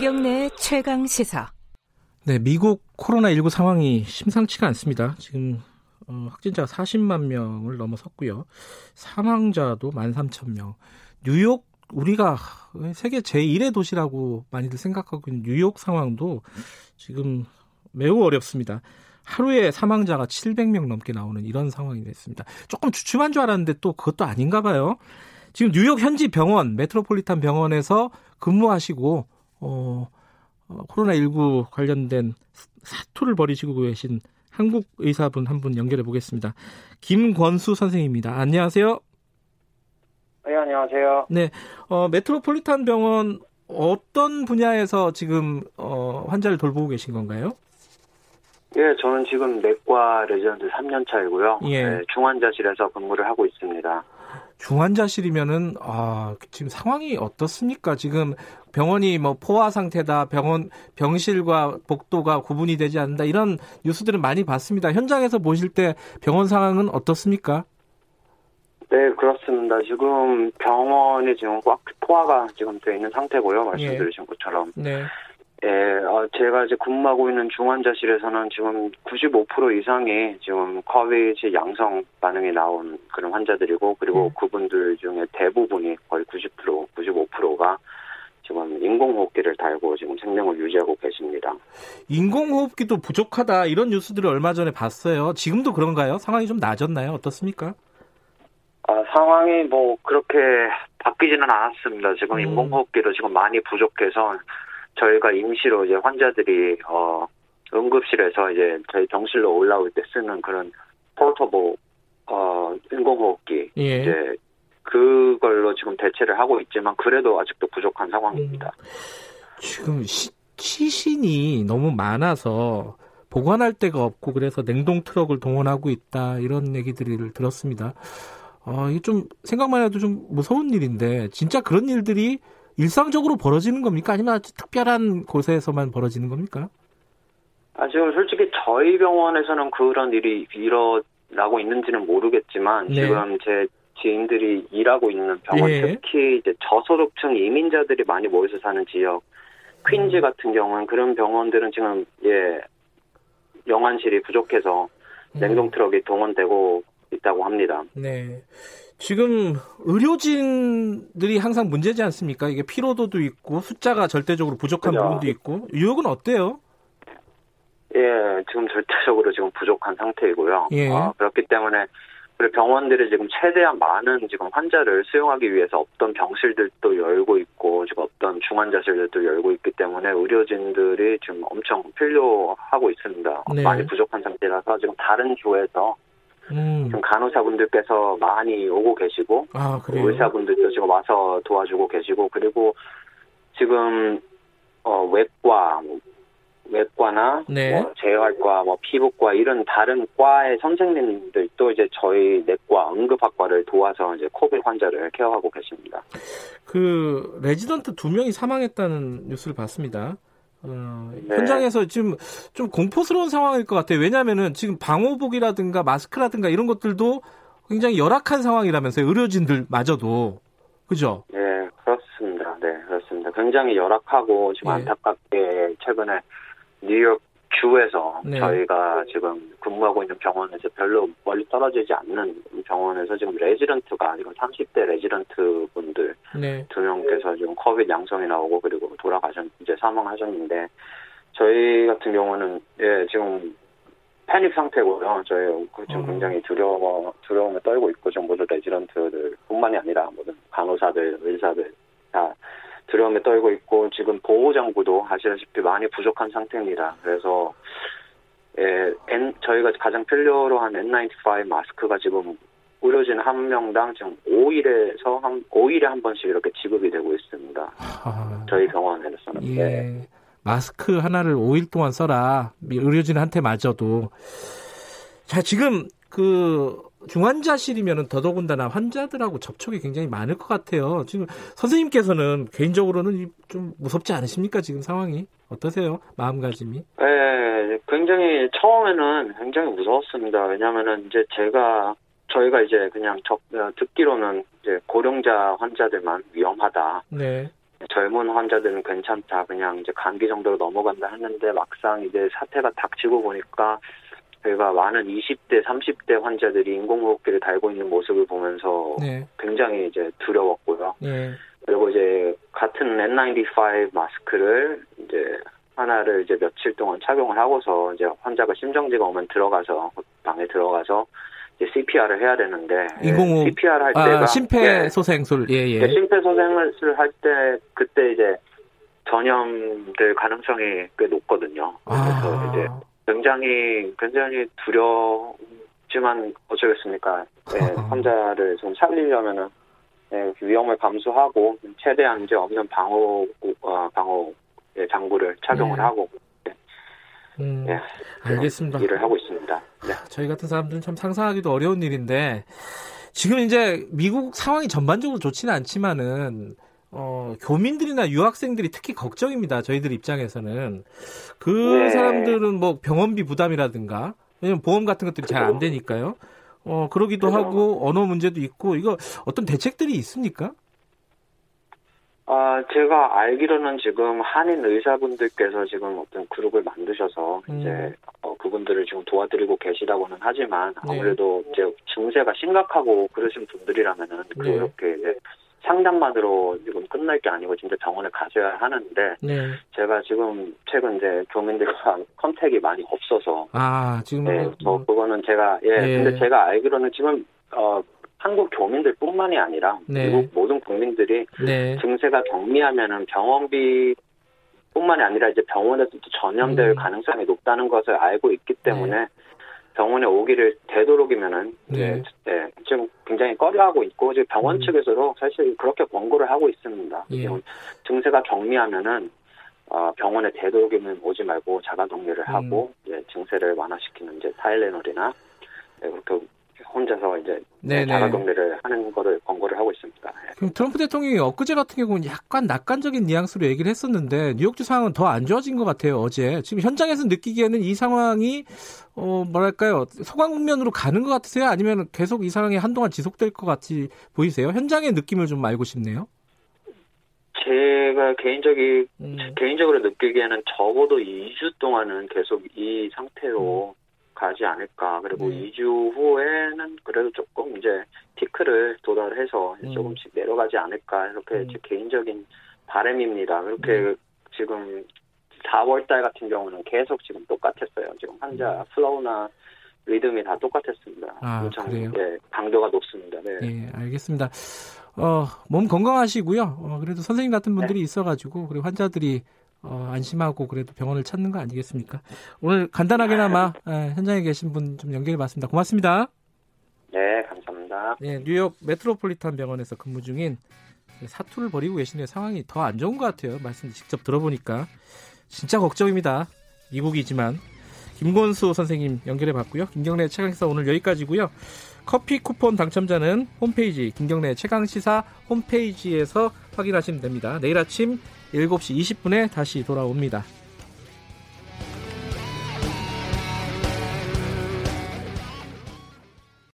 김경래의 최강 시사. 네, 미국 코로나19 상황이 심상치가 않습니다. 지금 확진자가 40만 명을 넘어섰고요. 사망자도 13,000명. 뉴욕, 우리가 세계 제1의 도시라고 많이들 생각하고 있는 뉴욕 상황도 지금 매우 어렵습니다. 하루에 사망자가 700명 넘게 나오는 이런 상황이 됐습니다. 조금 주춤한 줄 알았는데 또 그것도 아닌가 봐요. 지금 뉴욕 현지 병원, 메트로폴리탄 병원에서 근무하시고 코로나19 관련된 사투를 벌이시고 계신 한국 의사분 한 분 연결해 보겠습니다. 김권수 선생님입니다. 안녕하세요. 네, 안녕하세요. 네, 메트로폴리탄 병원 어떤 분야에서 지금 환자를 돌보고 계신 건가요? 예, 저는 지금 내과 레지던트 3년 차이고요. 예. 네, 중환자실에서 근무를 하고 있습니다. 중환자실이면은 지금 상황이 어떻습니까? 지금 병원이 뭐 포화 상태다, 병실과 복도가 구분이 되지 않는다, 이런 뉴스들은 많이 봤습니다. 현장에서 보실 때 병원 상황은 어떻습니까? 네, 그렇습니다. 지금 병원이 지금 꽉 포화가 지금 되어 있는 상태고요. 말씀드리신 것처럼. 네. 예, 제가 이제 근무하고 있는 중환자실에서는 지금 95% 이상이 지금 코비드 양성 반응이 나온 그런 환자들이고, 그리고 그분들 중에 대부분이 거의 90%, 95%가 지금 인공호흡기를 달고 지금 생명을 유지하고 계십니다. 인공호흡기도 부족하다, 이런 뉴스들을 얼마 전에 봤어요. 지금도 그런가요? 상황이 좀 나아졌나요? 어떻습니까? 상황이 뭐 그렇게 바뀌지는 않았습니다. 지금 인공호흡기도 지금 많이 부족해서 저희가 임시로 이제 환자들이 응급실에서 이제 저희 병실로 올라올 때 쓰는 그런 포터블 인공호흡기, 예, 이제 그걸로 지금 대체를 하고 있지만 그래도 아직도 부족한 상황입니다. 지금 시신이 너무 많아서 보관할 데가 없고 그래서 냉동 트럭을 동원하고 있다, 이런 얘기들을 들었습니다. 이게 좀 생각만 해도 좀 무서운 일인데, 진짜 그런 일들이 일상적으로 벌어지는 겁니까? 아니면 아주 특별한 곳에서만 벌어지는 겁니까? 지금 솔직히 저희 병원에서는 그런 일이 일어나고 있는지는 모르겠지만, 네, 지금 제 지인들이 일하고 있는 병원, 예, 특히 이제 저소득층 이민자들이 많이 모여서 사는 지역, 퀸즈 같은 경우는 그런 병원들은 지금 영안실이 부족해서 냉동 트럭이 동원되고 있다고 합니다. 네. 지금 의료진들이 항상 문제지 않습니까? 이게 피로도도 있고 숫자가 절대적으로 부족한, 그렇죠, 부분도 있고. 뉴욕은 어때요? 예, 지금 절대적으로 지금 부족한 상태이고요. 예. 그렇기 때문에 우리 병원들이 지금 최대한 많은 지금 환자를 수용하기 위해서 없던 병실들도 열고 있고, 지금 없던 중환자실들도 열고 있기 때문에 의료진들이 지금 엄청 필요하고 있습니다. 네. 많이 부족한 상태라서 지금 다른 주에서 지금 간호사분들께서 많이 오고 계시고, 의사분들도 지금 와서 도와주고 계시고, 그리고 지금 외과나, 네, 재활과, 피부과 이런 다른 과의 선생님들도 이제 저희 내과 응급학과를 도와서 이제 코비드 환자를 케어하고 계십니다. 그 레지던트 2명이 사망했다는 뉴스를 봤습니다. 네. 현장에서 지금 좀 공포스러운 상황일 것 같아요. 왜냐하면은 지금 방호복이라든가 마스크라든가 이런 것들도 굉장히 열악한 상황이라면서요. 의료진들마저도. 그죠? 네, 그렇습니다. 네, 그렇습니다. 굉장히 열악하고 지금, 네, 안타깝게 최근에 뉴욕 주에서, 네, 저희가 지금 근무하고 있는 병원에서 별로 멀리 떨어지지 않는 병원에서 지금 레지던트가 지금 30대 레지던트 분들, 네, 2명께서 지금 코비드 양성이 나오고 그리고 이제 사망하셨는데, 저희 같은 경우는 지금 패닉 상태고요. 저희 지금 굉장히 두려움에 떨고 있고, 지금 모두 레지던트들뿐만이 아니라 모든 간호사들, 의사들 다 두려움에 떨고 있고, 지금 보호장구도 아시다시피 많이 부족한 상태입니다. 그래서 저희가 가장 필요로 한 N95 마스크가 지금 의료진 한 명당 지금 5일에 한 번씩 이렇게 지급이 되고 있습니다. 저희 병원에서는. 예. 네. 마스크 하나를 5일 동안 써라, 의료진한테 마저도. 자, 지금 그 중환자실이면은 더더군다나 환자들하고 접촉이 굉장히 많을 것 같아요. 지금 선생님께서는 개인적으로는 좀 무섭지 않으십니까? 지금 상황이 어떠세요? 마음가짐이? 네, 굉장히 처음에는 굉장히 무서웠습니다. 왜냐하면은 이제 저희가 이제 그냥 듣기로는 이제 고령자 환자들만 위험하다, 네, 젊은 환자들은 괜찮다, 그냥 이제 감기 정도로 넘어간다 했는데 막상 이제 사태가 닥치고 보니까 저희가 많은 20대, 30대 환자들이 인공호흡기를 달고 있는 모습을 보면서 네. 굉장히 이제 두려웠고요. 네. 그리고 이제 같은 N95 마스크를 이제 하나를 이제 며칠 동안 착용을 하고서 이제 환자가 심정지가 오면 들어가서 방에 들어가서 이제 CPR을 해야 되는데 인공호흡 CPR 할 때가 심폐소생술 예. 심폐소생술 할 때 그때 이제 전염될 가능성이 꽤 높거든요. 그래서 이제 굉장히 두렵지만 어쩌겠습니까? 네, 환자를 좀 살리려면은 네, 위험을 감수하고 최대한 이제 없는 방호 장구를 착용을 네. 하고 네. 네, 알겠습니다. 일을 하고 있습니다. 네. 저희 같은 사람들은 참 상상하기도 어려운 일인데 지금 이제 미국 상황이 전반적으로 좋지는 않지만은. 교민들이나 유학생들이 특히 걱정입니다. 저희들 입장에서는 그 네. 사람들은 뭐 병원비 부담이라든가 왜냐면 보험 같은 것들이 잘 안 되니까요. 그러기도 하고 언어 문제도 있고 이거 어떤 대책들이 있습니까? 제가 알기로는 지금 한인 의사분들께서 지금 어떤 그룹을 만드셔서 이제 그분들을 지금 도와드리고 계시다고는 하지만 아무래도 네. 이제 증세가 심각하고 그러신 분들이라면은 그렇게 이제 상담만으로 지금 끝날 게 아니고 진짜 병원에 가셔야 하는데 네. 제가 지금 최근 이제 교민들과 컨택이 많이 없어서 지금 네, 그거는 제가 근데 제가 알기로는 지금 한국 교민들뿐만이 아니라 네. 미국 모든 국민들이 네. 증세가 경미하면은 병원비뿐만이 아니라 이제 병원에서도 전염될 가능성이 높다는 것을 알고 있기 때문에. 네. 병원에 오기를 되도록이면은 네, 지금 굉장히 꺼려하고 있고 지금 병원 측에서도 사실 그렇게 권고를 하고 있습니다. 예. 증세가 경미하면은 병원에 되도록이면 오지 말고 자가격리를 하고 이제 증세를 완화시키는 이제 타일레놀이나 그렇게 혼자서 이제 자가격리를 하는 거를 권고를 하고 있습니다. 예. 그럼 트럼프 대통령이 엊그제 같은 경우는 약간 낙관적인 뉘앙스로 얘기를 했었는데 뉴욕주 상황은 더 안 좋아진 것 같아요. 어제 지금 현장에서 느끼기에는 이 상황이 뭐랄까요 소강 국면으로 가는 것 같으세요? 아니면 계속 이 상황이 한동안 지속될 것 같이 보이세요? 현장의 느낌을 좀 알고 싶네요. 제가 개인적으로 느끼기에는 적어도 2주 동안은 계속 이 상태로 가지 않을까. 그리고 2주 후에는 그래도 조금 이제 피크를 도달해서 조금씩 내려가지 않을까. 이렇게 제 개인적인 바람입니다. 그렇게 지금 4월 달 같은 경우는 계속 지금 똑같았어요. 지금 환자 플로우나 리듬이 다 똑같았습니다. 엄청 강도가 높습니다. 네, 예, 알겠습니다. 몸 건강하시고요. 그래도 선생님 같은 분들이 있어가지고 그리고 환자들이 안심하고 그래도 병원을 찾는 거 아니겠습니까? 오늘 간단하게나마 현장에 계신 분 좀 연결해봤습니다. 고맙습니다. 네, 감사합니다. 네, 뉴욕 메트로폴리탄 병원에서 근무 중인 사투를 벌이고 계시는 상황이 더 안 좋은 것 같아요. 말씀 직접 들어보니까 진짜 걱정입니다. 미국이지만 김권수 선생님 연결해봤고요. 김경래 최강시사 오늘 여기까지고요. 커피 쿠폰 당첨자는 홈페이지 김경래 최강시사 홈페이지에서 확인하시면 됩니다. 내일 아침 7시 20분에 다시 돌아옵니다.